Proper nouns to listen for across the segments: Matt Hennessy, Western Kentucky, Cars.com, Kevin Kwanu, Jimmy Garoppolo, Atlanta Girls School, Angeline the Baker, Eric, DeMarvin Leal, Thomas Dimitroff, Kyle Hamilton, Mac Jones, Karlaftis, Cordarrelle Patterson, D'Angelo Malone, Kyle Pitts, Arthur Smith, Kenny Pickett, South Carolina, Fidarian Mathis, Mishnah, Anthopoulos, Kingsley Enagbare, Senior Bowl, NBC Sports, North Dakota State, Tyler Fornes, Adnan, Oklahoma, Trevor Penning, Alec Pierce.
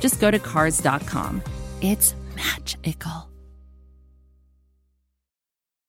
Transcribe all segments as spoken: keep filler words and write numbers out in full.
just go to Cars dot com. It's magical.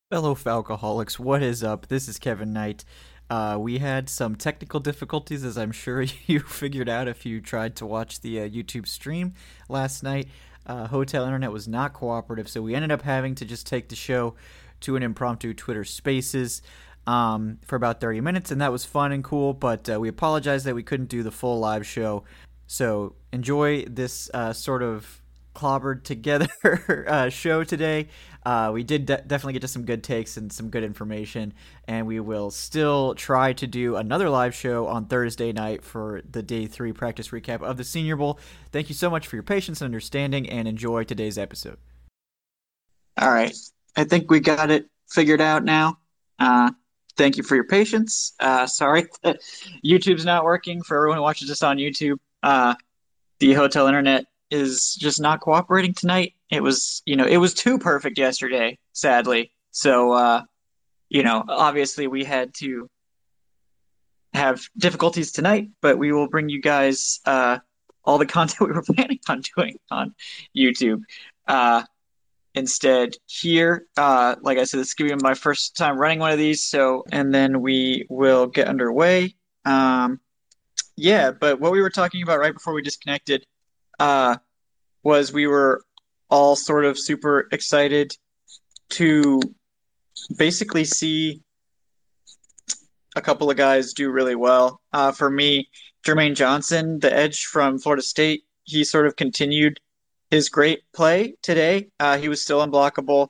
Fellow Falcoholics, what is up? This is Kevin Knight. Uh, we had some technical difficulties, as I'm sure you figured out if you tried to watch the uh, YouTube stream last night. Uh, hotel internet was not cooperative, so we ended up having to just take the show to an impromptu Twitter Spaces um, for about thirty minutes, and that was fun and cool, but uh, we apologize that we couldn't do the full live show. So enjoy this uh, sort of clobbered together uh, show today. Uh, we did de- definitely get to some good takes and some good information, and we will still try to do another live show on Thursday night for the day three practice recap of the Senior Bowl. Thank you so much for your patience and understanding, and enjoy today's episode. All right. I think we got it figured out now. Uh, thank you for your patience. Uh, sorry that YouTube's not working for everyone who watches this on YouTube. Uh, the hotel internet is just not cooperating tonight. It was, you know, it was too perfect yesterday, sadly. So, uh, you know, obviously we had to have difficulties tonight, but we will bring you guys uh, all the content we were planning on doing on YouTube. Uh, instead here, uh, like I said, this is going to be my first time running one of these. So, and then we will get underway. Um, yeah, but what we were talking about right before we disconnected Uh, was we were all sort of super excited to basically see a couple of guys do really well. Uh, for me, Jermaine Johnson, the edge from Florida State, he sort of continued his great play today. Uh, he was still unblockable.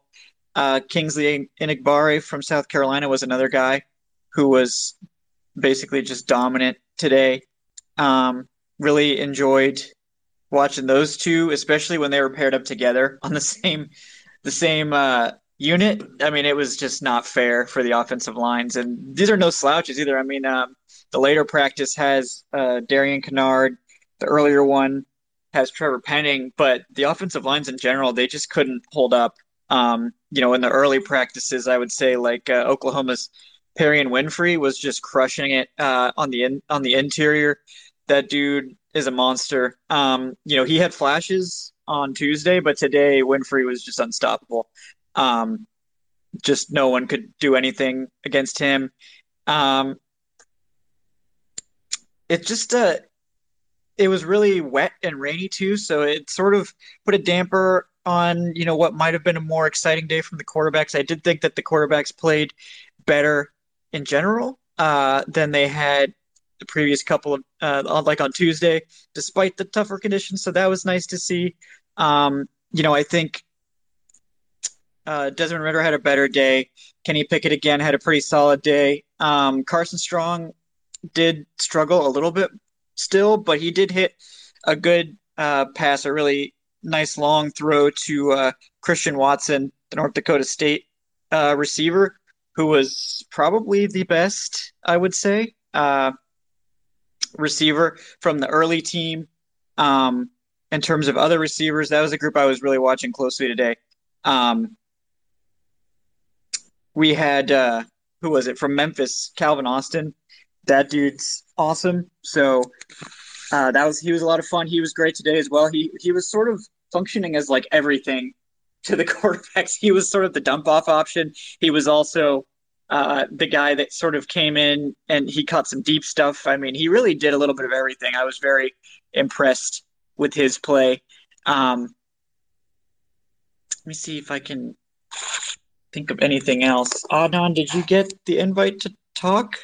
Uh, Kingsley Enagbare from South Carolina was another guy who was basically just dominant today. Um, really enjoyed watching those two, especially when they were paired up together on the same the same uh, unit. I mean, it was just not fair for the offensive lines. And these are no slouches either. I mean, um, the later practice has uh, Darian Kennard. The earlier one has Trevor Penning. But the offensive lines in general, they just couldn't hold up. Um, you know, in the early practices, I would say, like uh, Oklahoma's Perrion Winfrey was just crushing it uh, on the in- on the interior. That dude is a monster. Um, you know, he had flashes on Tuesday, but today Winfrey was just unstoppable. Um, just no one could do anything against him. Um, it just, uh, it was really wet and rainy too. So it sort of put a damper on, you know, what might've been a more exciting day from the quarterbacks. I did think that the quarterbacks played better in general uh, than they had the previous couple of, uh, like on Tuesday, despite the tougher conditions. So that was nice to see. Um, you know, I think uh, Desmond Ridder had a better day. Kenny Pickett again had a pretty solid day. Um, Carson Strong did struggle a little bit still, but he did hit a good uh, pass, a really nice long throw to uh, Christian Watson, the North Dakota State uh, receiver, who was probably the best, I would say, uh, receiver from the early team. Um, in terms of other receivers, that was a group I was really watching closely today. Um, we had, uh, who was it from Memphis, Calvin Austin. That dude's awesome. So uh, that was, he was a lot of fun. He was great today as well. He, he was sort of functioning as like everything to the quarterbacks. He was sort of the dump off option. He was also Uh, the guy that sort of came in and he caught some deep stuff. I mean, he really did a little bit of everything. I was very impressed with his play. Um, let me see if I can think of anything else. Adnan, did you get the invite to talk?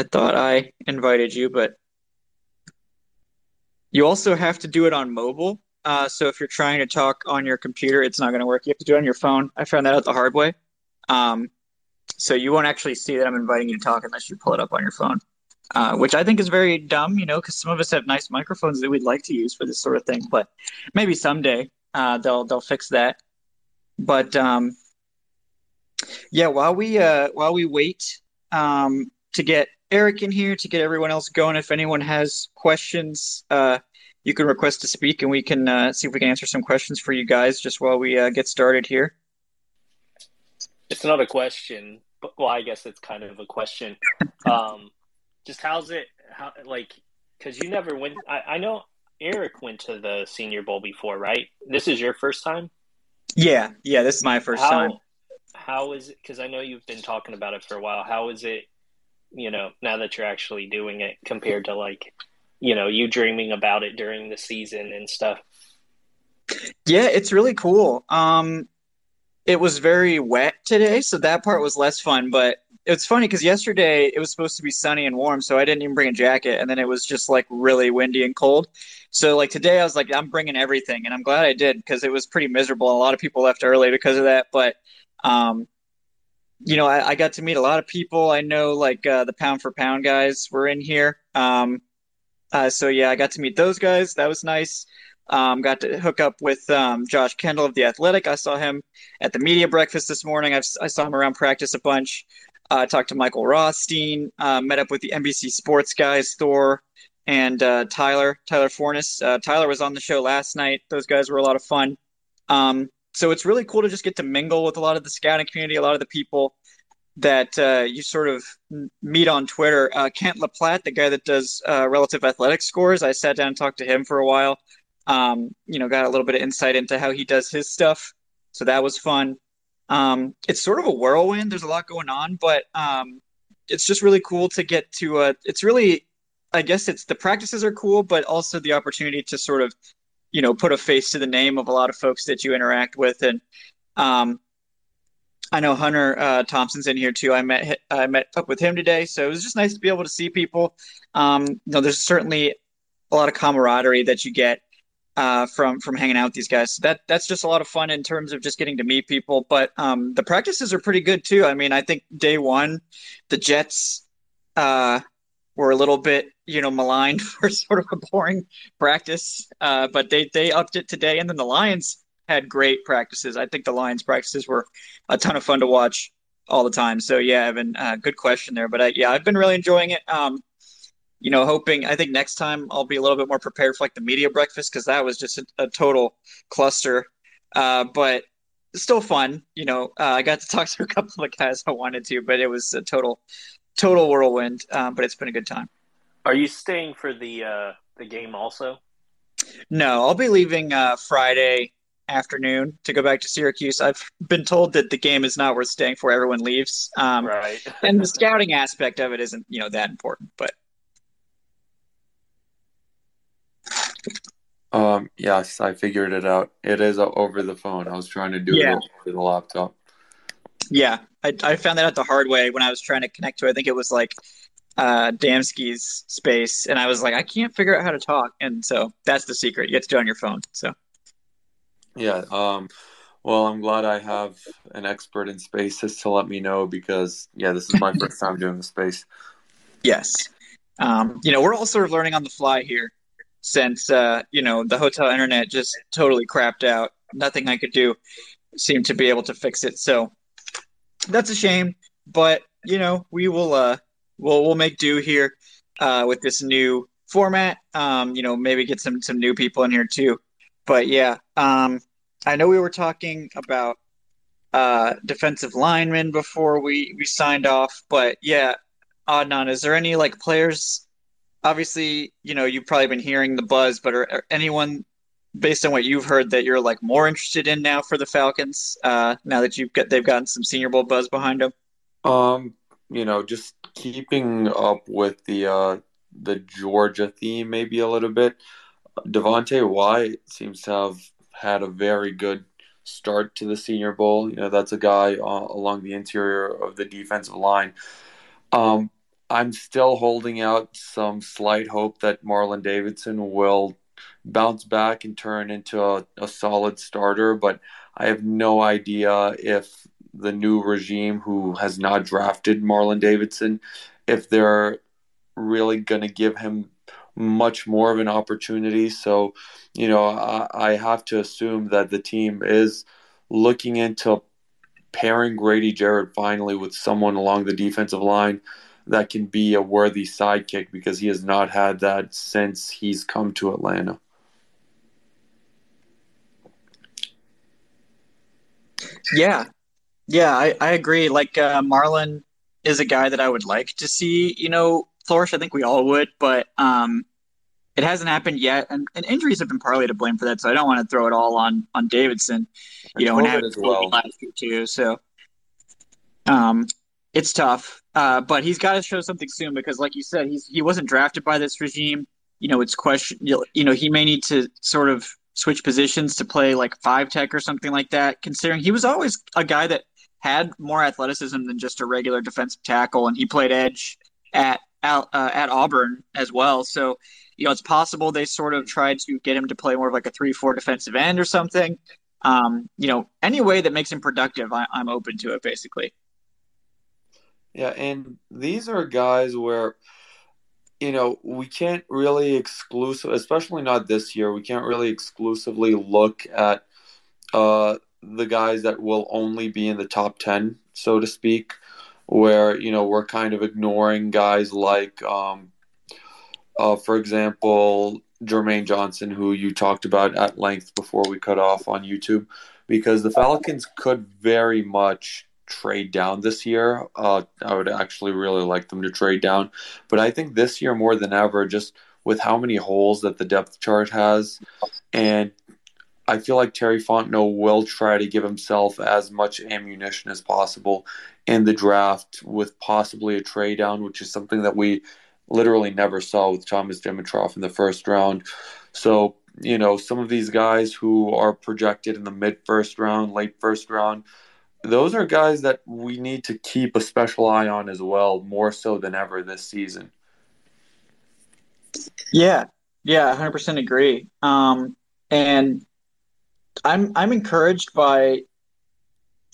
I thought I invited you, but you also have to do it on mobile. Uh, so if you're trying to talk on your computer, it's not going to work. You have to do it on your phone. I found that out the hard way. Um, So you won't actually see that I'm inviting you to talk unless you pull it up on your phone. uh, which I think is very dumb, you know, because some of us have nice microphones that we'd like to use for this sort of thing. But maybe someday uh, they'll they'll fix that. But um, yeah, while we uh, while we wait um, to get Eric in here, to get everyone else going, if anyone has questions, uh, you can request to speak, and we can uh, see if we can answer some questions for you guys just while we uh, get started here. It's another question. Well, I guess it's kind of a question. Um, just how's it, how, like, because you never went, I, I know Eric went to the Senior Bowl before, right? This is your first time? Yeah, yeah, this is my first how, time. How is it, because I know you've been talking about it for a while, how is it, you know, now that you're actually doing it compared to, like, you know, you dreaming about it during the season and stuff? Yeah, it's really cool. Um, it was very wet today, so that part was less fun. But it's funny because yesterday it was supposed to be sunny and warm, so I didn't even bring a jacket. And then it was just like really windy and cold. So like today I was like, I'm bringing everything. And I'm glad I did because it was pretty miserable. A lot of people left early because of that. But, um, you know, I, I got to meet a lot of people. I know like uh, the Pound for Pound guys were in here. Um, uh, so, yeah, I got to meet those guys. That was nice. Um, got to hook up with um, Josh Kendall of The Athletic. I saw him at the media breakfast this morning. I've, I saw him around practice a bunch. I uh, talked to Michael Rothstein, uh, met up with the N B C Sports guys, Thor, and uh, Tyler, Tyler Fornes. Uh, Tyler was on the show last night. Those guys were a lot of fun. Um, so it's really cool to just get to mingle with a lot of the scouting community, a lot of the people that uh, you sort of meet on Twitter. Uh, Kent Lee Platte, the guy that does uh, relative athletic scores, I sat down and talked to him for a while. Um, you know, got a little bit of insight into how he does his stuff. So that was fun. Um, it's sort of a whirlwind. There's a lot going on, but um, it's just really cool to get to, uh, it's really, I guess it's the practices are cool, but also the opportunity to sort of, you know, put a face to the name of a lot of folks that you interact with. And um, I know Hunter uh, Thompson's in here too. I met, I met up with him today. So it was just nice to be able to see people. Um, you know, there's certainly a lot of camaraderie that you get uh from from hanging out with these guys. So that that's just a lot of fun in terms of just getting to meet people. But um the practices are pretty good too. I mean, I think day one the Jets uh were a little bit, you know, maligned for sort of a boring practice, uh but they they upped it today. And then the Lions had great practices. I think the Lions practices were a ton of fun to watch all the time. So yeah, Evan, uh good question there. But I, yeah I've been really enjoying it. um You know, hoping, I think next time I'll be a little bit more prepared for like the media breakfast because that was just a, a total cluster, uh, but still fun. You know, uh, I got to talk to a couple of guys I wanted to, but it was a total, total whirlwind. Uh, but it's been a good time. Are you staying for the uh, the game also? No, I'll be leaving uh, Friday afternoon to go back to Syracuse. I've been told that the game is not worth staying for. Everyone leaves, um, right? And the scouting aspect of it isn't, you know, that important, but. Um, yes, I figured it out. It is over the phone. I was trying to do yeah. it over the laptop. Yeah, I, I found that out the hard way when I was trying to connect to, I think it was like uh, Damsky's space. And I was like, I can't figure out how to talk. And so that's the secret. You have to do it on your phone. So, yeah. Um, well, I'm glad I have an expert in spaces to let me know because, yeah, this is my first time doing the space. Yes. Um, you know, we're all sort of learning on the fly here. Since, uh, you know, the hotel internet just totally crapped out. Nothing I could do seemed to be able to fix it. So that's a shame. But, you know, we will uh, we'll, we'll make do here uh, with this new format. Um, you know, maybe get some, some new people in here too. But, yeah, um, I know we were talking about uh, defensive linemen before we, we signed off. But, yeah, Adnan, is there any, like, players – obviously, you know, you've probably been hearing the buzz, but are, are anyone, based on what you've heard, that you're like more interested in now for the Falcons? Uh, now that you've got they've gotten some Senior Bowl buzz behind them. Um, you know, just keeping up with the uh, the Georgia theme, maybe a little bit. Devontae Wyatt seems to have had a very good start to the Senior Bowl. You know, that's a guy uh, along the interior of the defensive line. Um. I'm still holding out some slight hope that Marlon Davidson will bounce back and turn into a, a solid starter, but I have no idea if the new regime, who has not drafted Marlon Davidson, if they're really going to give him much more of an opportunity. So, you know, I, I have to assume that the team is looking into pairing Grady Jarrett finally with someone along the defensive line that can be a worthy sidekick, because he has not had that since he's come to Atlanta. Yeah. Yeah, I, I agree. Like, uh, Marlon is a guy that I would like to see, you know, flourish. I think we all would, but um, it hasn't happened yet. And, and injuries have been partly to blame for that, so I don't want to throw it all on, on Davidson, you know, and have it last year too. So um, it's tough, uh, but he's got to show something soon because, like you said, he's he wasn't drafted by this regime. You know, it's question. You know, he may need to sort of switch positions to play like five tech or something like that, considering he was always a guy that had more athleticism than just a regular defensive tackle, and he played edge at uh, at Auburn as well. So, you know, it's possible they sort of tried to get him to play more of like a three four defensive end or something. Um, you know, any way that makes him productive, I, I'm open to it, basically. Yeah, and these are guys where, you know, we can't really exclusively, especially not this year, we can't really exclusively look at uh, – the guys that will only be in the top ten, so to speak, where, you know, we're kind of ignoring guys like, um, uh, for example, Jermaine Johnson, who you talked about at length before we cut off on YouTube, because the Falcons could very much trade down this year. Uh, I would actually really like them to trade down, but I think this year more than ever, just with how many holes that the depth chart has, and I feel like Terry Fontenot will try to give himself as much ammunition as possible in the draft with possibly a trade down, which is something that we literally never saw with Thomas Dimitroff in the first round. So, you know, some of these guys who are projected in the mid first round, late first round, those are guys that we need to keep a special eye on as well, more so than ever this season. Yeah. Yeah. one hundred percent agree. Um, and, I'm I'm encouraged by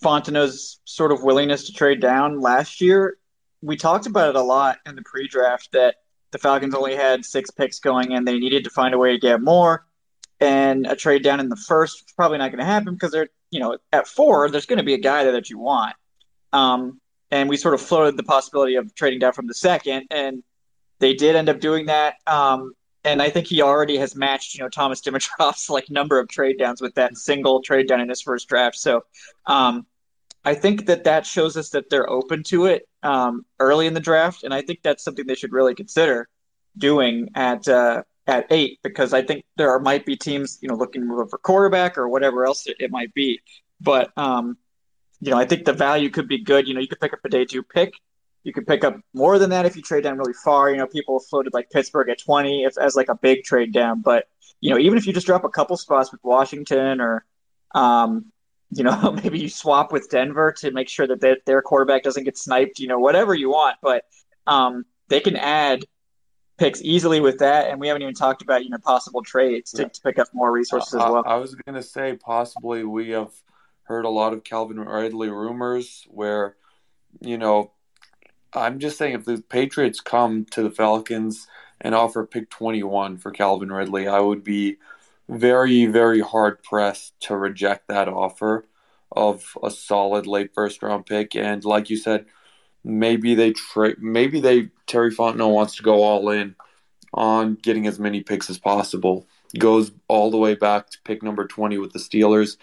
Fontenot's sort of willingness to trade down. Last year, we talked about it a lot in the pre-draft that the Falcons only had six picks going and they needed to find a way to get more. And a trade down in the first was probably not going to happen because they're, you know, at four, there's going to be a guy there that you want. Um, and we sort of floated the possibility of trading down from the second, and they did end up doing that. Um, And I think he already has matched, you know, Thomas Dimitroff's like number of trade downs with that single trade down in his first draft. So um, I think that that shows us that they're open to it um, early in the draft. And I think that's something they should really consider doing at uh, at eight, because I think there are, might be teams, you know, looking to move up for quarterback or whatever else it, it might be. But, um, you know, I think the value could be good. You know, you could pick up a day two pick. You could pick up more than that if you trade down really far. You know, people floated like Pittsburgh at twenty if, as like a big trade down. But, you know, even if you just drop a couple spots with Washington or, um, you know, maybe you swap with Denver to make sure that they, their quarterback doesn't get sniped, you know, whatever you want. But um, they can add picks easily with that. And we haven't even talked about, you know, possible trades to, yeah. to pick up more resources uh, as well. I, I was going to say possibly we have heard a lot of Calvin Ridley rumors where, you know, I'm just saying if the Patriots come to the Falcons and offer pick twenty-one for Calvin Ridley, I would be very, very hard-pressed to reject that offer of a solid late first-round pick. And like you said, maybe they tra- maybe they Terry Fontenot wants to go all in on getting as many picks as possible. Goes all the way back to pick number twenty with the Steelers.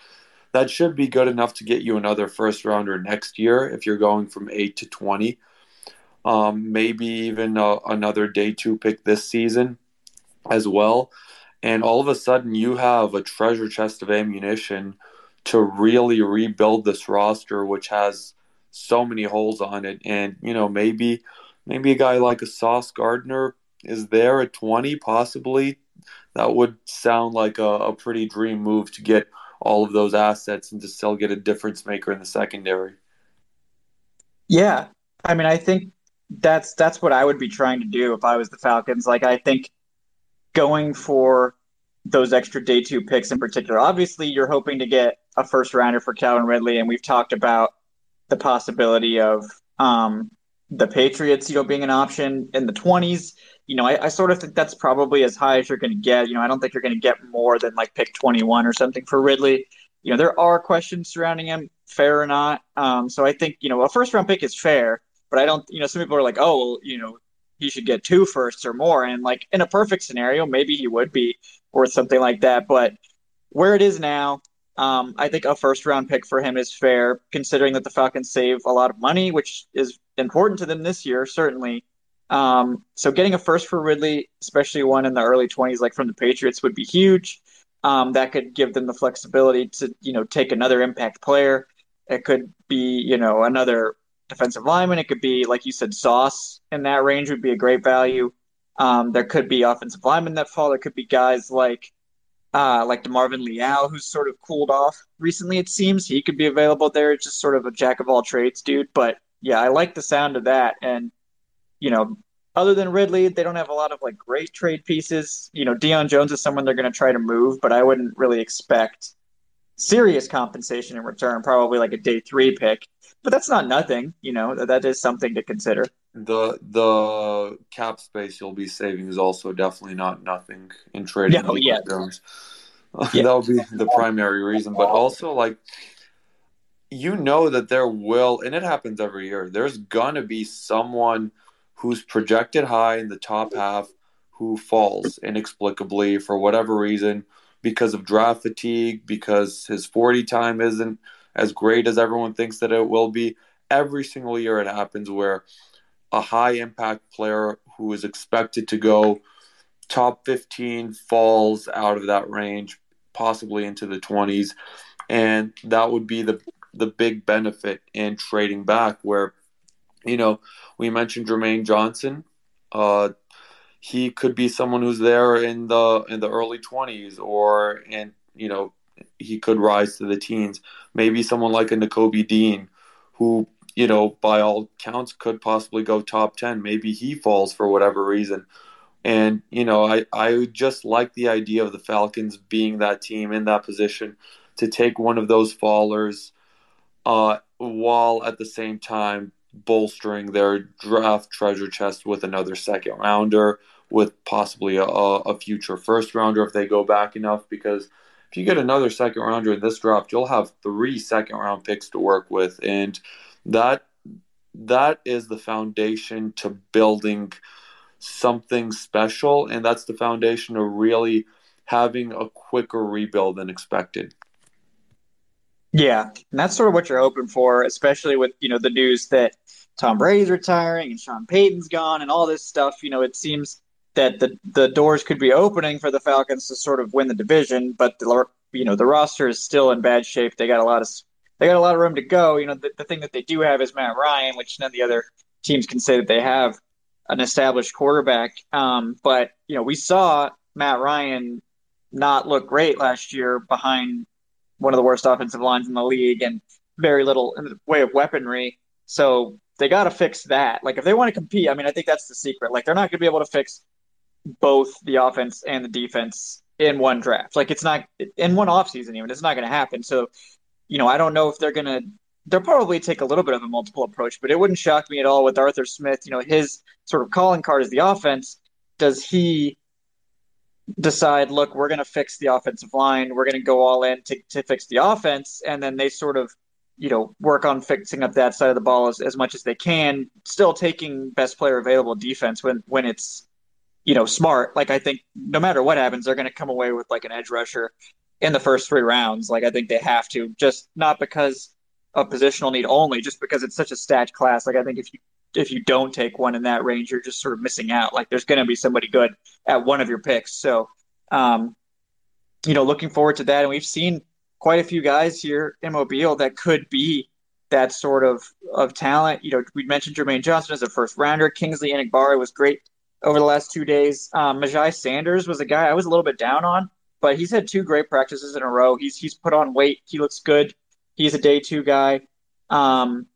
That should be good enough to get you another first-rounder next year if you're going from eight to twenty. Um, maybe even uh, another day two pick this season as well. And all of a sudden you have a treasure chest of ammunition to really rebuild this roster, which has so many holes on it. And, you know, maybe maybe a guy like a Sauce Gardner is there at twenty, possibly. That would sound like a, a pretty dream move to get all of those assets and to still get a difference maker in the secondary. Yeah. I mean, I think That's that's what I would be trying to do if I was the Falcons. Like, I think going for those extra day two picks in particular, obviously you're hoping to get a first rounder for Calvin Ridley. And we've talked about the possibility of, um, the Patriots, you know, being an option in the twenties. You know, I, I sort of think that's probably as high as you're going to get. You know, I don't think you're going to get more than like pick twenty-one or something for Ridley. You know, there are questions surrounding him, fair or not. Um, so I think, you know, a first round pick is fair, but I don't, you know, some people are like, oh, well, you know, he should get two firsts or more. And like in a perfect scenario, maybe he would be worth something like that. But where it is now, um, I think a first round pick for him is fair, considering that the Falcons save a lot of money, which is important to them this year, certainly. Um, so getting a first for Ridley, especially one in the early twenties, like from the Patriots, would be huge. Um, that could give them the flexibility to, you know, take another impact player. It could be, you know, another defensive lineman. It could be, like you said, Sauce in that range would be a great value. Um, there could be offensive linemen that fall. There could be guys like, uh, like DeMarvin Leal, who's sort of cooled off recently, it seems. He could be available there. It's just sort of a jack of all trades dude. But yeah, I like the sound of that. And, you know, other than Ridley, they don't have a lot of like great trade pieces. You know, Deion Jones is someone they're going to try to move, but I wouldn't really expect serious compensation in return, probably like a day three pick. But that's not nothing, you know, that is something to consider. The the cap space you'll be saving is also definitely not nothing in trading. No, yeah. Jones. Yeah. That would be the primary reason. But also, like, you know that there will, and it happens every year, there's going to be someone who's projected high in the top half, who falls inexplicably for whatever reason, because of draft fatigue, because his forty time isn't as great as everyone thinks that it will be. Every single year it happens where a high-impact player who is expected to go top fifteen falls out of that range, possibly into the twenties. And that would be the the big benefit in trading back where, you know, we mentioned Jermaine Johnson. Uh, he could be someone who's there in the in the early twenties, or and you know he could rise to the teens. Maybe someone like a N'Kobe Dean, who you know by all counts could possibly go top ten. Maybe he falls for whatever reason, and you know I I just like the idea of the Falcons being that team in that position to take one of those fallers, uh, while at the same time bolstering their draft treasure chest with another second rounder, with possibly a, a future first rounder if they go back enough, because if you get another second rounder in this draft, you'll have three second round picks to work with, and that that is the foundation to building something special, and that's the foundation of really having a quicker rebuild than expected. Yeah, and that's sort of what you're hoping for, especially with, you know, the news that Tom Brady's retiring and Sean Payton's gone and all this stuff. You know, it seems that the, the doors could be opening for the Falcons to sort of win the division, but the, you know, the roster is still in bad shape. They got a lot of they got a lot of room to go. You know, the, the thing that they do have is Matt Ryan, which none of the other teams can say that they have an established quarterback. Um, but you know, we saw Matt Ryan not look great last year behind one of the worst offensive lines in the league and very little in the way of weaponry. So they got to fix that. Like if they want to compete, I mean, I think that's the secret. Like they're not going to be able to fix both the offense and the defense in one draft. Like it's not in one offseason even, it's not going to happen. So, you know, I don't know if they're going to, they'll probably take a little bit of a multiple approach, but it wouldn't shock me at all with Arthur Smith. You know, his sort of calling card is the offense. Does he decide, look, we're going to fix the offensive line. We're going to go all in to, to fix the offense. And then they sort of, you know, work on fixing up that side of the ball as, as much as they can, still taking best player available defense when, when it's, you know, smart. Like I think no matter what happens, they're going to come away with like an edge rusher in the first three rounds. Like I think they have to, just not because of positional need only, just because it's such a stacked class. Like I think if you, if you don't take one in that range, you're just sort of missing out. Like there's going to be somebody good at one of your picks. So, um, you know, looking forward to that. And we've seen quite a few guys here in Mobile that could be that sort of, of talent. You know, we mentioned Jermaine Johnson as a first rounder. Kingsley Enagbare was great over the last two days. Um, Myjai Sanders was a guy I was a little bit down on, but he's had two great practices in a row. He's, he's put on weight. He looks good. He's a day two guy. Um,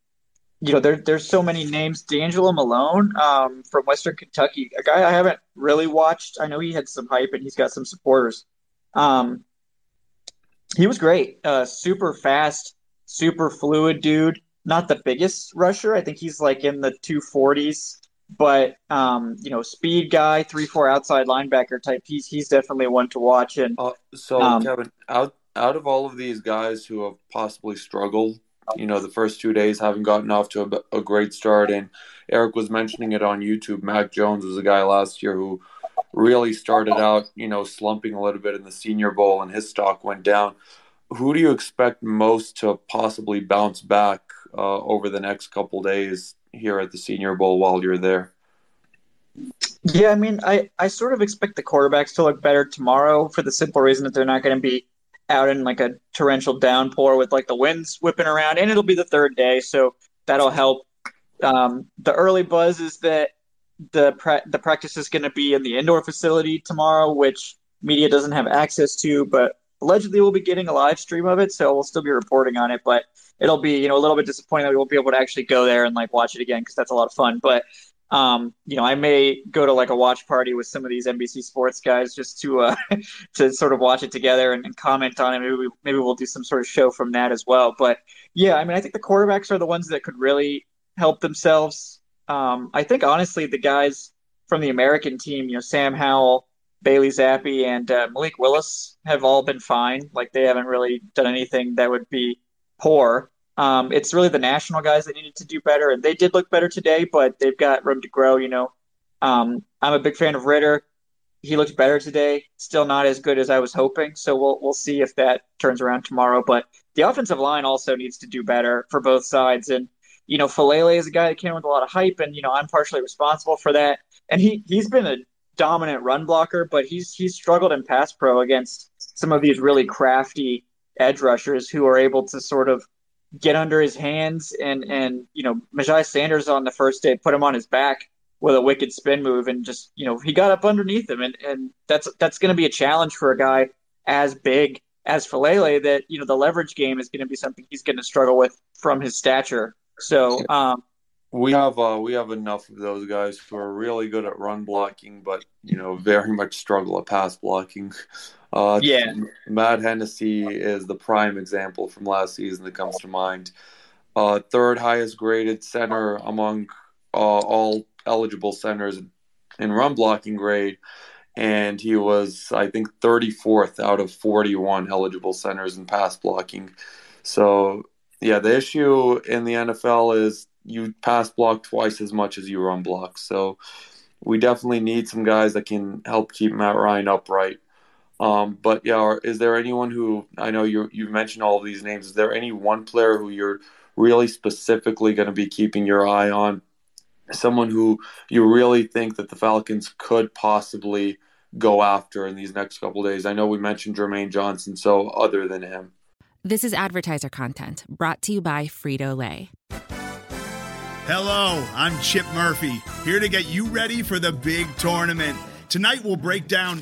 You know, there, there's so many names. D'Angelo Malone um, from Western Kentucky, a guy I haven't really watched. I know he had some hype and he's got some supporters. Um, he was great. Uh, super fast, super fluid dude. not the biggest rusher. I think he's like in the two forties, but um, you know, speed guy, three four outside linebacker type. He's he's definitely one to watch. And uh, so um, Kevin, out out of all of these guys who have possibly struggled, you know, the first two days haven't gotten off to a, a great start. And Eric was mentioning it on YouTube. Mac Jones was a guy last year who really started out, you know, slumping a little bit in the Senior Bowl, and his stock went down. Who do you expect most to possibly bounce back uh, over the next couple days here at the Senior Bowl while you're there? Yeah, I mean, I, I sort of expect the quarterbacks to look better tomorrow for the simple reason that they're not going to be out in like a torrential downpour with like the winds whipping around, and it'll be the third day, so that'll help. Um, the early buzz is that the pra- the practice is going to be in the indoor facility tomorrow, which media doesn't have access to, but allegedly we'll be getting a live stream of it, so we'll still be reporting on it. But it'll be, you know, a little bit disappointing that we won't be able to actually go there and like watch it again, because that's a lot of fun. But um, you know, I may go to like a watch party with some of these N B C Sports guys just to uh, to sort of watch it together and, and comment on it. Maybe we, maybe we'll do some sort of show from that as well. But yeah, I mean, I think the quarterbacks are the ones that could really help themselves. Um, I think honestly, the guys from the American team, you know, Sam Howell, Bailey Zappi, and uh, Malik Willis have all been fine. Like they haven't really done anything that would be poor. Um, it's really the national guys that needed to do better, and they did look better today, but they've got room to grow, you know. Um, I'm a big fan of Ridder. He looked better today, still not as good as I was hoping, so we'll we'll see if that turns around tomorrow. But the offensive line also needs to do better for both sides, and, you know, Faalele is a guy that came with a lot of hype, and, you know, I'm partially responsible for that. And he, he's been a dominant run blocker, but he's he's struggled in pass pro against some of these really crafty edge rushers who are able to sort of get under his hands, and, and you know, Myjai Sanders on the first day put him on his back with a wicked spin move, and just, you know, he got up underneath him, and, and that's that's going to be a challenge for a guy as big as Faalele, that, you know, the leverage game is going to be something he's going to struggle with from his stature. So um, we have uh, we have enough of those guys who are really good at run blocking, but, you know, very much struggle at pass blocking. Uh, yeah, Matt Hennessy is the prime example from last season that comes to mind. Uh, third highest graded center among uh, all eligible centers in run blocking grade, and he was, I think, thirty-fourth out of forty-one eligible centers in pass blocking. So, yeah, the issue in the N F L is you pass block twice as much as you run block. So we definitely need some guys that can help keep Matt Ryan upright. Um, but yeah, are, is there anyone who, I know you you've mentioned all of these names, is there any one player who you're really specifically going to be keeping your eye on? Someone who you really think that the Falcons could possibly go after in these next couple of days? I know we mentioned Jermaine Johnson, so other than him. This is advertiser content brought to you by Frito-Lay. Hello, I'm Chip Murphy, here to get you ready for the big tournament. Tonight we'll break down...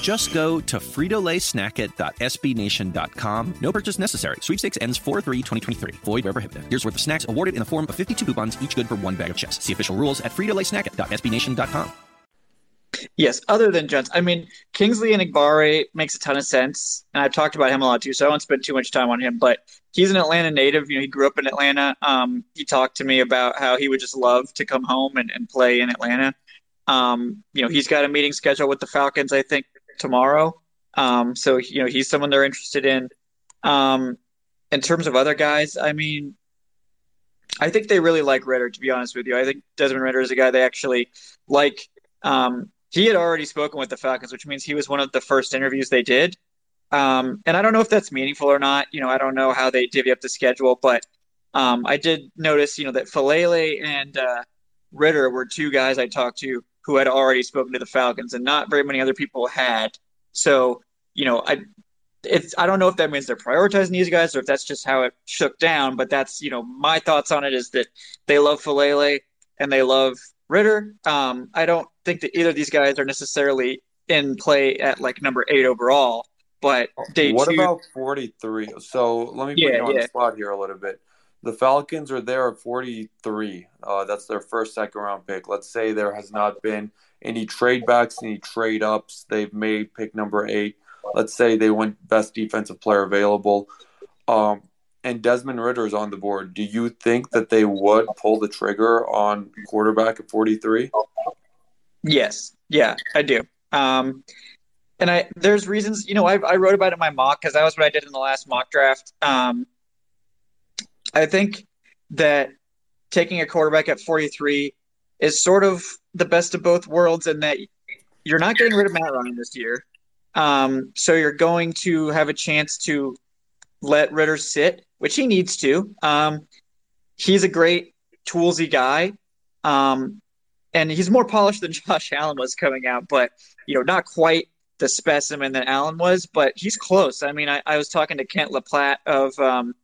Just go to Frito Lay Snack It dot S B Nation dot com. No purchase necessary. Sweepstakes ends four three twenty twenty-three. Void where prohibited. Here's worth of snacks awarded in the form of fifty-two coupons, each good for one bag of chips. See official rules at Frito Lay Snack It dot S B Nation dot com. Yes, other than Jones, I mean, Kingsley Enagbare makes a ton of sense, and I've talked about him a lot too, so I won't spend too much time on him, but he's an Atlanta native. You know, he grew up in Atlanta. Um, he talked to me about how he would just love to come home and, and play in Atlanta. Um, you know, he's got a meeting scheduled with the Falcons, I think, tomorrow. Um, so, you know, he's someone they're interested in. Um, in terms of other guys, I mean, I think they really like Ridder, to be honest with you. I think Desmond Ridder is a guy they actually like. Um, he had already spoken with the Falcons, which means he was one of the first interviews they did. Um, and I don't know if that's meaningful or not. You know, I don't know how they divvy up the schedule, but um, I did notice, you know, that Faalele and uh, Ridder were two guys I talked to who had already spoken to the Falcons, and not very many other people had. So, you know, I it's I don't know if that means they're prioritizing these guys or if that's just how it shook down. But that's, you know, my thoughts on it is that they love Faalele and they love Ridder. Um, I don't think that either of these guys are necessarily in play at like number eight overall. But day what two, about forty-three? So let me put yeah, you on yeah. the spot here a little bit. The Falcons are there at forty-three. Uh, that's their first second round pick. Let's say there has not been any trade backs, any trade ups. They've made pick number eight. Let's say they went best defensive player available. Um, and Desmond Ridder is on the board. Do you think that they would pull the trigger on quarterback at forty-three? Yes. Yeah, I do. Um, and I there's reasons, you know, I, I wrote about it in my mock because that was what I did in the last mock draft. Um, I think that taking a quarterback at forty-three is sort of the best of both worlds in that you're not getting rid of Matt Ryan this year. Um, so you're going to have a chance to let Ridder sit, which he needs to. Um, he's a great toolsy guy. Um, and he's more polished than Josh Allen was coming out, but, you know, not quite the specimen that Allen was, but he's close. I mean, I, I was talking to Kent Lee Platte of um,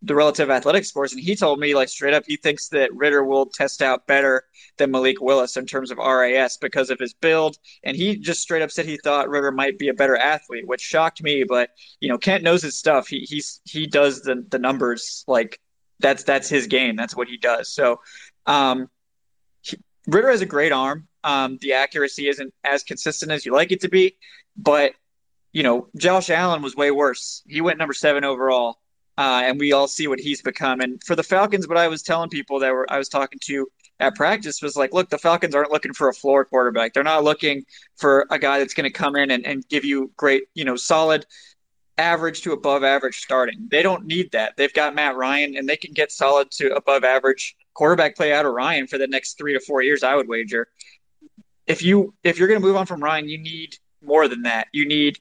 the Relative Athletic Scores, and he told me, like, straight up, he thinks that Ridder will test out better than Malik Willis in terms of R A S because of his build. And he just straight up said he thought Ridder might be a better athlete, which shocked me. But, you know, Kent knows his stuff. He he's he does the the numbers. Like, that's that's his game. That's what he does. So um, he, Ridder has a great arm. Um, the accuracy isn't as consistent as you like it to be, but, you know, Josh Allen was way worse. He went number seven overall, uh, and we all see what he's become. And for the Falcons, what I was telling people that were I was talking to at practice was like, look, the Falcons aren't looking for a floor quarterback. They're not looking for a guy that's going to come in and, and give you great, you know, solid average to above average starting. They don't need that. They've got Matt Ryan, and they can get solid to above average quarterback play out of Ryan for the next three to four years, I would wager. If you if you're going to move on from Ryan, you need more than that. You need,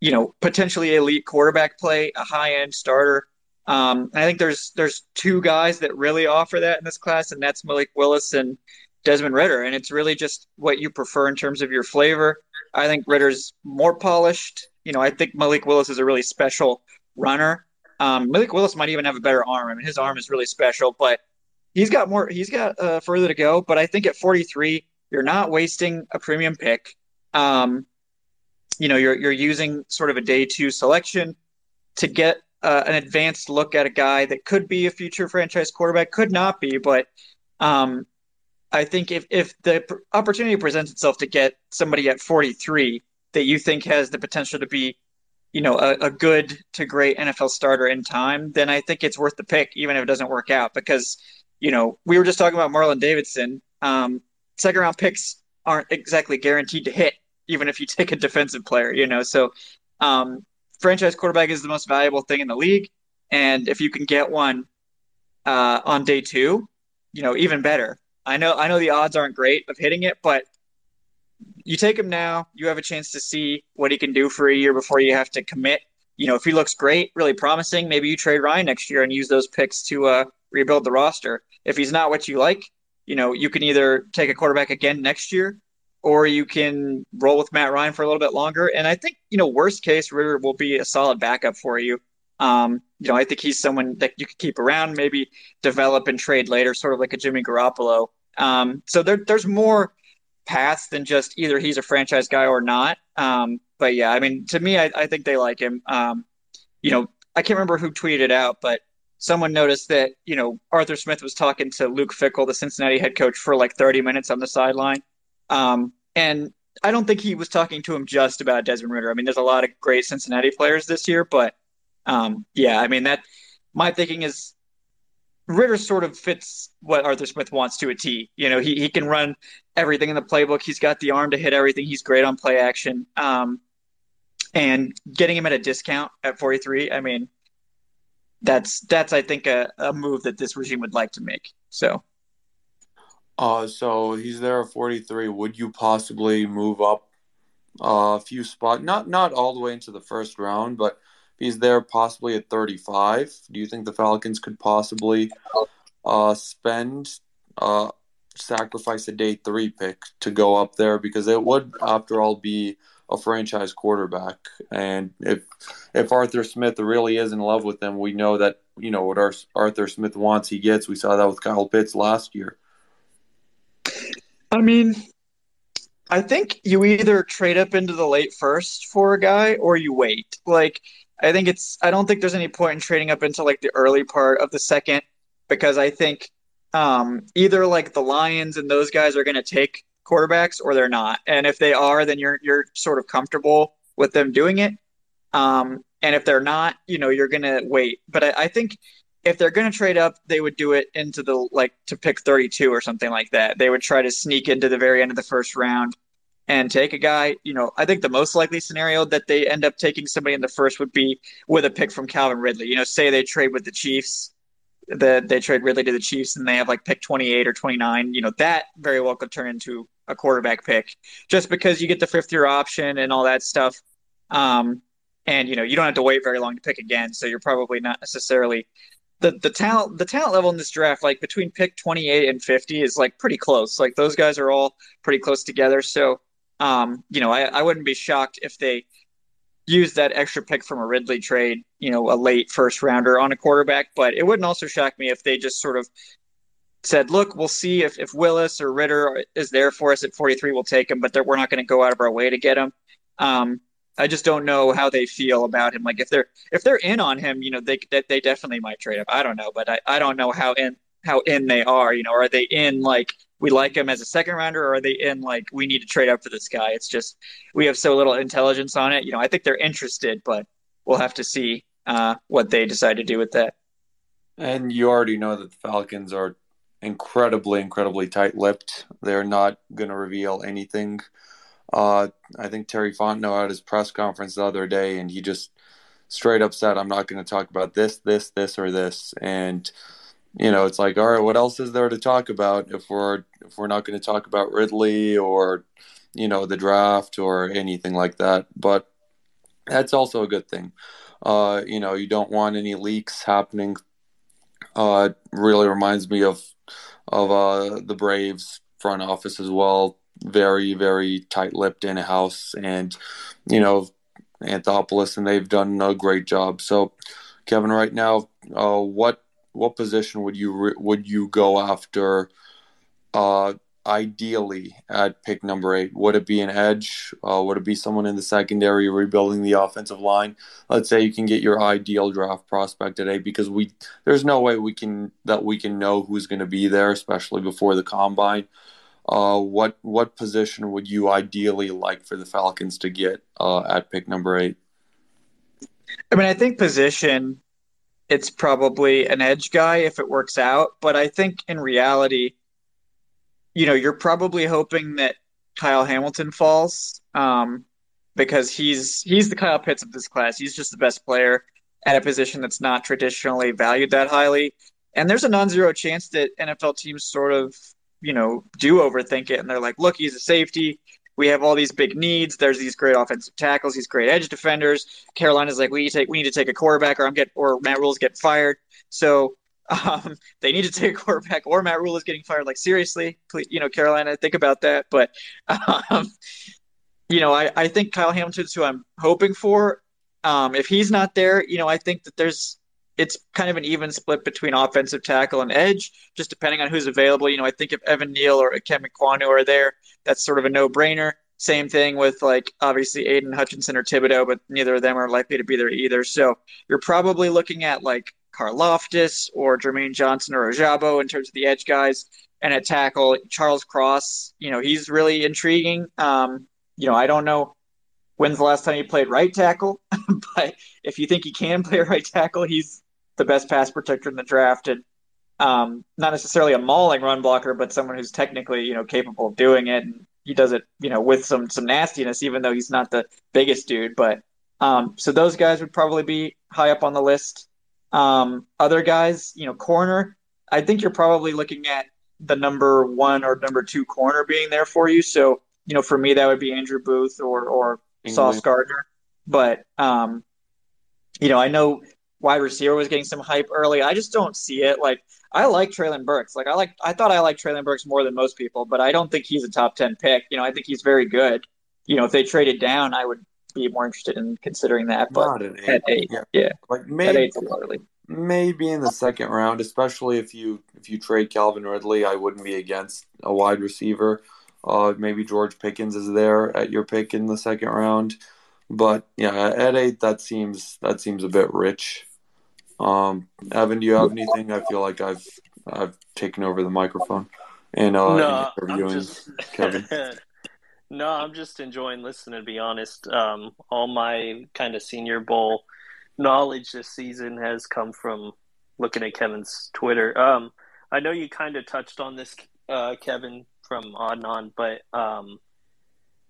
you know, potentially elite quarterback play, a high end starter. Um, I think there's there's two guys that really offer that in this class, and that's Malik Willis and Desmond Ridder. And it's really just what you prefer in terms of your flavor. I think Ridder's more polished. You know, I think Malik Willis is a really special runner. Um, Malik Willis might even have a better arm. I mean, his arm is really special, but he's got more. He's got uh, further to go. But I think at forty-three. You're not wasting a premium pick. Um, you know, you're you're using sort of a day two selection to get uh, an advanced look at a guy that could be a future franchise quarterback, could not be. But um, I think if, if the opportunity presents itself to get somebody at forty-three that you think has the potential to be, you know, a, a good to great N F L starter in time, then I think it's worth the pick, even if it doesn't work out. Because, you know, we were just talking about Marlon Davidson. Um, Second round picks aren't exactly guaranteed to hit, even if you take a defensive player, you know. So, um, franchise quarterback is the most valuable thing in the league. And if you can get one uh, on day two, you know, even better. I know, I know the odds aren't great of hitting it, but you take him now, you have a chance to see what he can do for a year before you have to commit. You know, if he looks great, really promising, maybe you trade Ryan next year and use those picks to uh, rebuild the roster. If he's not what you like, you know, you can either take a quarterback again next year or you can roll with Matt Ryan for a little bit longer. And I think, you know, worst case, Ridder will be a solid backup for you. Um, you know, I think he's someone that you could keep around, maybe develop and trade later, sort of like a Jimmy Garoppolo. Um, so there, there's more paths than just either he's a franchise guy or not. Um, but, yeah, I mean, to me, I, I think they like him. Um, you know, I can't remember who tweeted it out, but someone noticed that, you know, Arthur Smith was talking to Luke Fickell, the Cincinnati head coach, for like thirty minutes on the sideline. Um, and I don't think he was talking to him just about Desmond Ridder. I mean, there's a lot of great Cincinnati players this year, but um, yeah, I mean, that my thinking is Ridder sort of fits what Arthur Smith wants to a T. You know, he, he can run everything in the playbook. He's got the arm to hit everything. He's great on play action. Um, and getting him at a discount at forty-three, I mean, That's that's I think a, a move that this regime would like to make. So, uh, so he's there at forty-three. Would you possibly move up uh, a few spots, not not all the way into the first round, but if he's there possibly at thirty-five, do you think the Falcons could possibly uh, spend, uh, sacrifice a day three pick to go up there? Because it would, after all, be a franchise quarterback. And if if Arthur Smith really is in love with them, we know that, you know, what our, Arthur Smith wants, he gets. We saw that with Kyle Pitts last year. I mean, I think you either trade up into the late first for a guy or you wait. Like, I think it's, I don't think there's any point in trading up into like the early part of the second, because I think um, either like the Lions and those guys are going to take quarterbacks or they're not. And if they are, then you're, you're sort of comfortable with them doing it. Um, and if they're not, you know, you're going to wait. But I, I think if they're going to trade up, they would do it into the, like, to pick thirty-two or something like that. They would try to sneak into the very end of the first round and take a guy. You know, I think the most likely scenario that they end up taking somebody in the first would be with a pick from Calvin Ridley. You know, say they trade with the Chiefs, that they trade Ridley to the Chiefs and they have like pick twenty-eight or twenty-nine, you know, that very well could turn into a quarterback pick just because you get the fifth year option and all that stuff. Um, and, you know, you don't have to wait very long to pick again. So you're probably not necessarily the, the talent, the talent level in this draft, like between pick twenty-eight and fifty is like pretty close. Like those guys are all pretty close together. So, um, you know, I, I wouldn't be shocked if they use that extra pick from a Ridley trade, you know, a late first rounder on a quarterback. But it wouldn't also shock me if they just sort of said, look, we'll see if, if Willis or Ridder is there for us at forty-three, we'll take him, but we're not going to go out of our way to get him. Um, I just don't know how they feel about him. Like if they're, if they're in on him, you know, they, they definitely might trade up. I don't know, but I, I don't know how in, how in they are, you know, are they in like, we like him as a second rounder, or are they in like, we need to trade up for this guy? It's just, we have so little intelligence on it. You know, I think they're interested, but we'll have to see uh, what they decide to do with that. And you already know that the Falcons are incredibly, incredibly tight-lipped. They're not going to reveal anything. Uh, I think Terry Fontenot had his press conference the other day, and he just straight up said, I'm not going to talk about this, this, this, or this. And, you know, it's like, all right, what else is there to talk about if we're if we're not going to talk about Ridley or, you know, the draft or anything like that? But that's also a good thing. Uh, you know, you don't want any leaks happening. Uh, it really reminds me of of uh, the Braves front office as well. Very, very tight-lipped in-house. And, you know, Anthopoulos, and they've done a great job. So, Kevin, right now, uh, what what position would you re- would you go after uh, ideally at pick number eight? Would it be an edge? Uh, would it be someone in the secondary rebuilding the offensive line? Let's say you can get your ideal draft prospect today, because we there's no way we can that we can know who's going to be there, especially before the combine. Uh, what what position would you ideally like for the Falcons to get uh, at pick number eight? I mean, I think position, it's probably an edge guy if it works out. But I think in reality, you know, you're probably hoping that Kyle Hamilton falls um, because he's he's the Kyle Pitts of this class. He's just the best player at a position that's not traditionally valued that highly. And there's a non-zero chance that N F L teams sort of, you know, do overthink it. And they're like, look, he's a safety. We have all these big needs. There's these great offensive tackles, these great edge defenders. Carolina's like, we need to take, we need to take a quarterback, or I'm getting, or Matt Rule's getting fired. So um, they need to take a quarterback, or Matt Rule is getting fired. Like, seriously, please, you know, Carolina, think about that. But um, you know, I, I think Kyle Hamilton's who I'm hoping for. Um, if he's not there, you know, I think that there's, it's kind of an even split between offensive tackle and edge, just depending on who's available. You know, I think if Evan Neal or Kevin Kwanu are there, that's sort of a no-brainer. Same thing with, like, obviously Aiden Hutchinson or Thibodeau, but neither of them are likely to be there either. So you're probably looking at, like, Karlaftis or Jermaine Johnson or Ojabo in terms of the edge guys. And at tackle, Charles Cross, you know, he's really intriguing. Um, you know, I don't know when's the last time he played right tackle, but if you think he can play right tackle, he's the best pass protector in the draft, and um, not necessarily a mauling run blocker, but someone who's technically, you know, capable of doing it. And he does it, you know, with some, some nastiness, even though he's not the biggest dude. But um, so those guys would probably be high up on the list. Um, other guys, you know, corner, I think you're probably looking at the number one or number two corner being there for you. So you know, for me, that would be Andrew Booth or, or Sauce Gardner. But, um, you know, I know wide receiver was getting some hype early. I just don't see it. Like, I like Traylon Burks. Like, I like, I thought I liked Traylon Burks more than most people, but I don't think he's a top ten pick. You know, I think he's very good. You know, if they traded down, I would be more interested in considering that. But eight. at eight, yeah, yeah. Like maybe maybe in the second round, especially if you if you trade Calvin Ridley, I wouldn't be against a wide receiver. Uh, maybe George Pickens is there at your pick in the second round, but yeah, at eight, that seems that seems a bit rich. Um, Evan, do you have anything? I feel like I've I've taken over the microphone and uh, no, interviewing I'm just... Kevin. No, I'm just enjoying listening, to be honest. Um, all my kind of Senior Bowl knowledge this season has come from looking at Kevin's Twitter. Um, I know you kind of touched on this, uh, Kevin, from Adnan, but, um,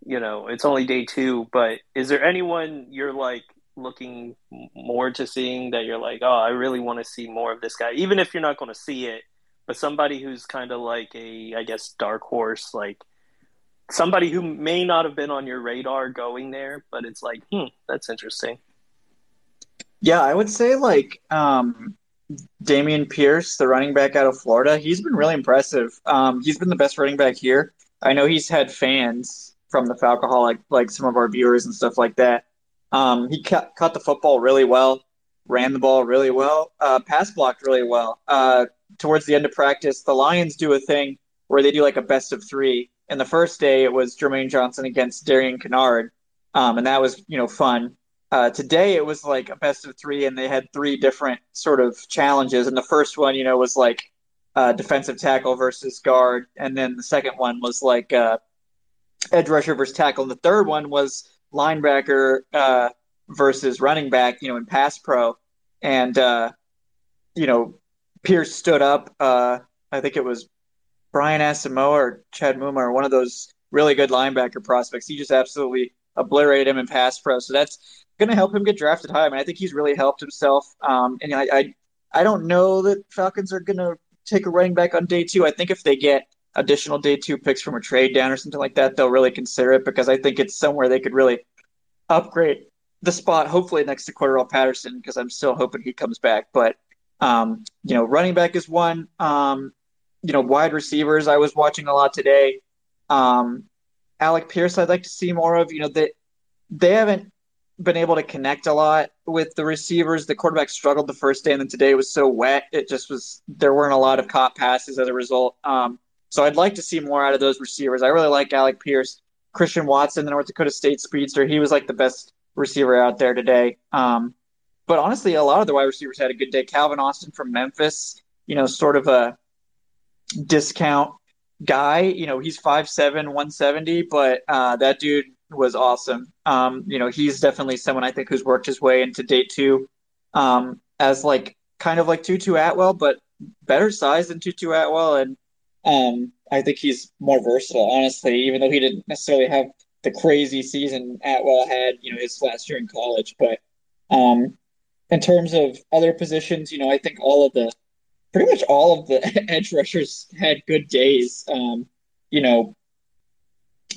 you know, it's only day two. But is there anyone you're, like, looking more to seeing that you're like, oh, I really want to see more of this guy, even if you're not going to see it, but somebody who's kind of like a, I guess, dark horse, like, somebody who may not have been on your radar going there, but it's like, hmm, that's interesting. Yeah, I would say like um, Dameon Pierce, the running back out of Florida, he's been really impressive. Um, he's been the best running back here. I know he's had fans from the Falcoholic, like some of our viewers and stuff like that. Um, he ca- caught the football really well, ran the ball really well, uh, pass blocked really well. Uh, towards the end of practice, the Lions do a thing where they do like a best of three. And the first day, it was Jermaine Johnson against Darian Kennard, um, and that was, you know, fun. Uh, today, it was like a best of three, and they had three different sort of challenges. And the first one, you know, was like uh, defensive tackle versus guard, and then the second one was like uh, edge rusher versus tackle, and the third one was linebacker uh, versus running back, you know, in pass pro. And, uh, you know, Pierce stood up. Uh, I think it was Brian Asamoah or Chad Muma are one of those really good linebacker prospects. He just absolutely obliterated him in pass pro. So that's going to help him get drafted high. I mean, I think he's really helped himself. Um, and I, I I don't know that Falcons are going to take a running back on day two. I think if they get additional day two picks from a trade down or something like that, they'll really consider it because I think it's somewhere they could really upgrade the spot, hopefully next to Cordarrelle Patterson, because I'm still hoping he comes back. But, um, you know, running back is one. Um You know, wide receivers I was watching a lot today. Um, Alec Pierce I'd like to see more of. You know, they, they haven't been able to connect a lot with the receivers. The quarterback struggled the first day, and then today was so wet. It just was – there weren't a lot of caught passes as a result. Um, so I'd like to see more out of those receivers. I really like Alec Pierce. Christian Watson, the North Dakota State speedster, he was like the best receiver out there today. Um, but honestly, a lot of the wide receivers had a good day. Calvin Austin from Memphis, you know, sort of a – discount guy, you know, he's five seven, one seventy, but uh that dude was awesome. Um you know, he's definitely someone I think who's worked his way into day two um as like kind of like Tutu Atwell, but better size than Tutu Atwell, and um I think he's more versatile, honestly, even though he didn't necessarily have the crazy season Atwell had, you know, his last year in college. But um in terms of other positions, you know, I think all of the pretty much all of the edge rushers had good days. Um, you know,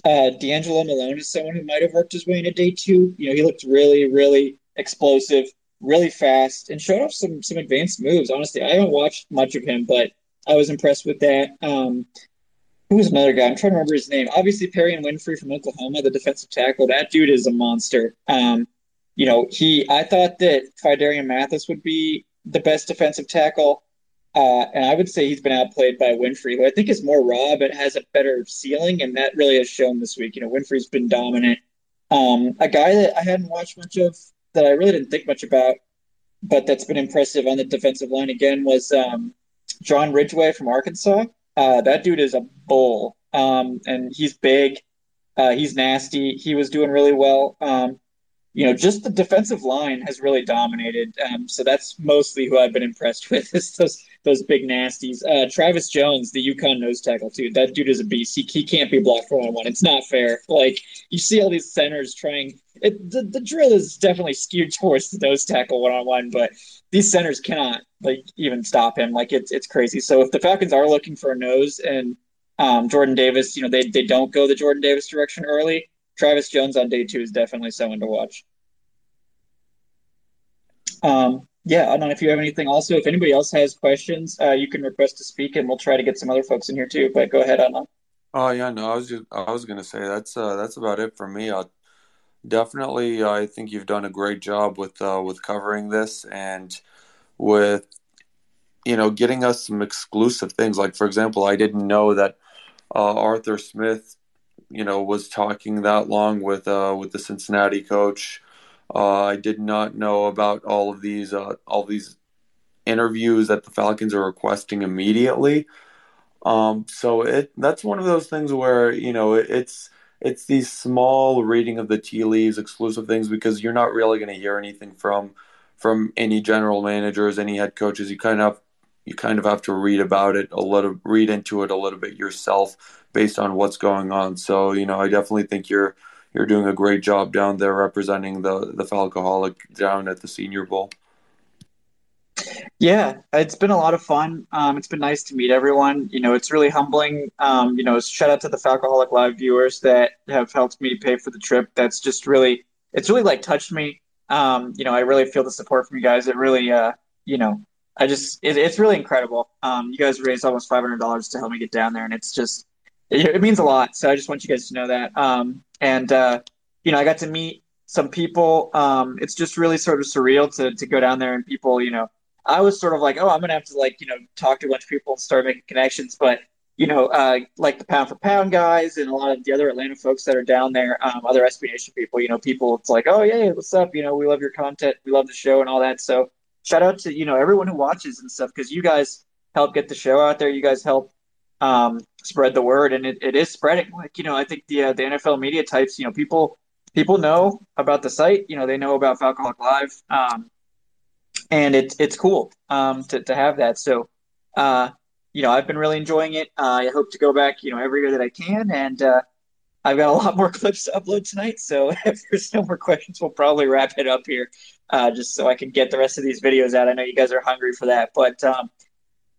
uh, D'Angelo Malone is someone who might have worked his way into day two. You know, he looked really, really explosive, really fast, and showed off some some advanced moves. Honestly, I haven't watched much of him, but I was impressed with that. Um, who was another guy? I'm trying to remember his name. Obviously, Perrion Winfrey from Oklahoma, the defensive tackle. That dude is a monster. Um, you know, he. I thought that Fidarian Mathis would be the best defensive tackle. Uh, and I would say he's been outplayed by Winfrey, who I think is more raw but has a better ceiling, and that really has shown this week. You know, Winfrey's been dominant. Um, a guy that I hadn't watched much of, that I really didn't think much about, but that's been impressive on the defensive line again was um, John Ridgeway from Arkansas. Uh, that dude is a bull, um, and he's big. Uh, he's nasty. He was doing really well. Um, You know, just the defensive line has really dominated. Um, so that's mostly who I've been impressed with is those those big nasties. Uh, Travis Jones, the UConn nose tackle, too. That dude is a beast. He, he can't be blocked for one-on-one. It's not fair. Like, you see all these centers trying. It, the, the drill is definitely skewed towards the nose tackle one-on-one, but these centers cannot, like, even stop him. Like, it's, it's crazy. So if the Falcons are looking for a nose and Um, Jordan Davis, you know, they they don't go the Jordan Davis direction early. Travis Jones on day two is definitely someone to watch. Um, yeah, I don't know if you have anything. Also, if anybody else has questions, uh, you can request to speak, and we'll try to get some other folks in here too. But go ahead, Anna. Oh yeah, no, I was just, I was gonna say that's uh, that's about it for me. I definitely, I think you've done a great job with uh, with covering this and with, you know, getting us some exclusive things. Like, for example, I didn't know that uh, Arthur Smith, you know, was talking that long with uh, with the Cincinnati coach. Uh, I did not know about all of these uh, all these interviews that the Falcons are requesting immediately. Um, so it that's one of those things where, you know, it, it's it's these small reading of the tea leaves, exclusive things, because you're not really going to hear anything from from any general managers, any head coaches. You kind of have You kind of have to read about it a little, read into it a little bit yourself based on what's going on. So, you know, I definitely think you're you're doing a great job down there representing the the Falcoholic down at the Senior Bowl. Yeah, it's been a lot of fun. Um, it's been nice to meet everyone. You know, it's really humbling. Um, you know, shout out to the Falcoholic Live viewers that have helped me pay for the trip. That's just really, it's really like touched me. Um, you know, I really feel the support from you guys. It really, uh, you know. I just, it, it's really incredible. Um, you guys raised almost five hundred dollars to help me get down there. And it's just, it, it means a lot. So I just want you guys to know that. Um, and, uh, you know, I got to meet some people. Um, it's just really sort of surreal to, to go down there and people, you know, I was sort of like, oh, I'm going to have to like, you know, talk to a bunch of people and start making connections. But, you know, uh, like the Pound for Pound guys and a lot of the other Atlanta folks that are down there, um, other S B Nation people, you know, people, it's like, oh yeah, what's up? You know, we love your content. We love the show and all that. So, shout out to, you know, everyone who watches and stuff, because you guys help get the show out there. You guys help um, spread the word, and it, it is spreading. Like, you know, I think the uh, the N F L media types, you know, people people know about the site. You know, they know about Falcoholic Live, um, and it's it's cool um, to to have that. So, uh, you know, I've been really enjoying it. Uh, I hope to go back, you know, every year that I can, and uh, I've got a lot more clips to upload tonight. So, if there's no more questions, we'll probably wrap it up here. Uh, just so I can get the rest of these videos out. I know you guys are hungry for that, but um,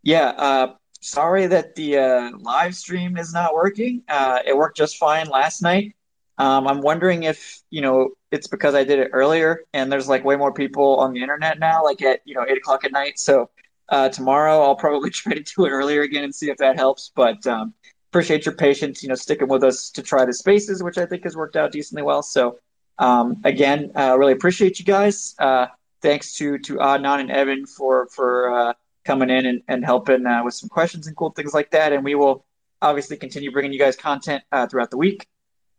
yeah, uh, sorry that the uh, live stream is not working. Uh, it worked just fine last night. Um, I'm wondering if, you know, it's because I did it earlier and there's like way more people on the internet now, like at, you know, eight o'clock at night. So uh, tomorrow I'll probably try to do it earlier again and see if that helps, but um, appreciate your patience, you know, sticking with us to try the spaces, which I think has worked out decently well. So Um, again, uh, really appreciate you guys. Uh, thanks to, to Adnan and Evan for, for, uh, coming in and, and helping, uh, with some questions and cool things like that. And we will obviously continue bringing you guys content, uh, throughout the week,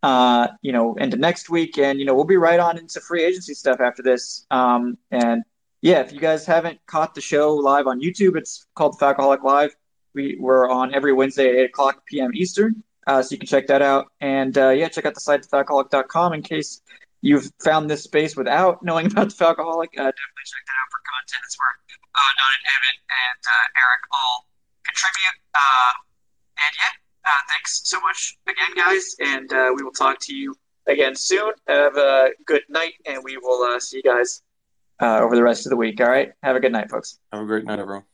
uh, you know, into next week. And, you know, we'll be right on into free agency stuff after this. Um, and yeah, if you guys haven't caught the show live on YouTube, it's called Falcoholic Live. We we're on every Wednesday at eight o'clock P M Eastern. Uh, so you can check that out. And, uh, yeah, check out the site, falcoholic dot com, in case you've found this space without knowing about the Falcoholic. Uh, definitely check that out for content. It's where uh, Don and Evan and uh, Eric all contribute. Uh, and yeah, uh, thanks so much again, guys. And uh, we will talk to you again soon. Have a good night, and we will uh, see you guys uh, over the rest of the week. All right. Have a good night, folks. Have a great night, everyone.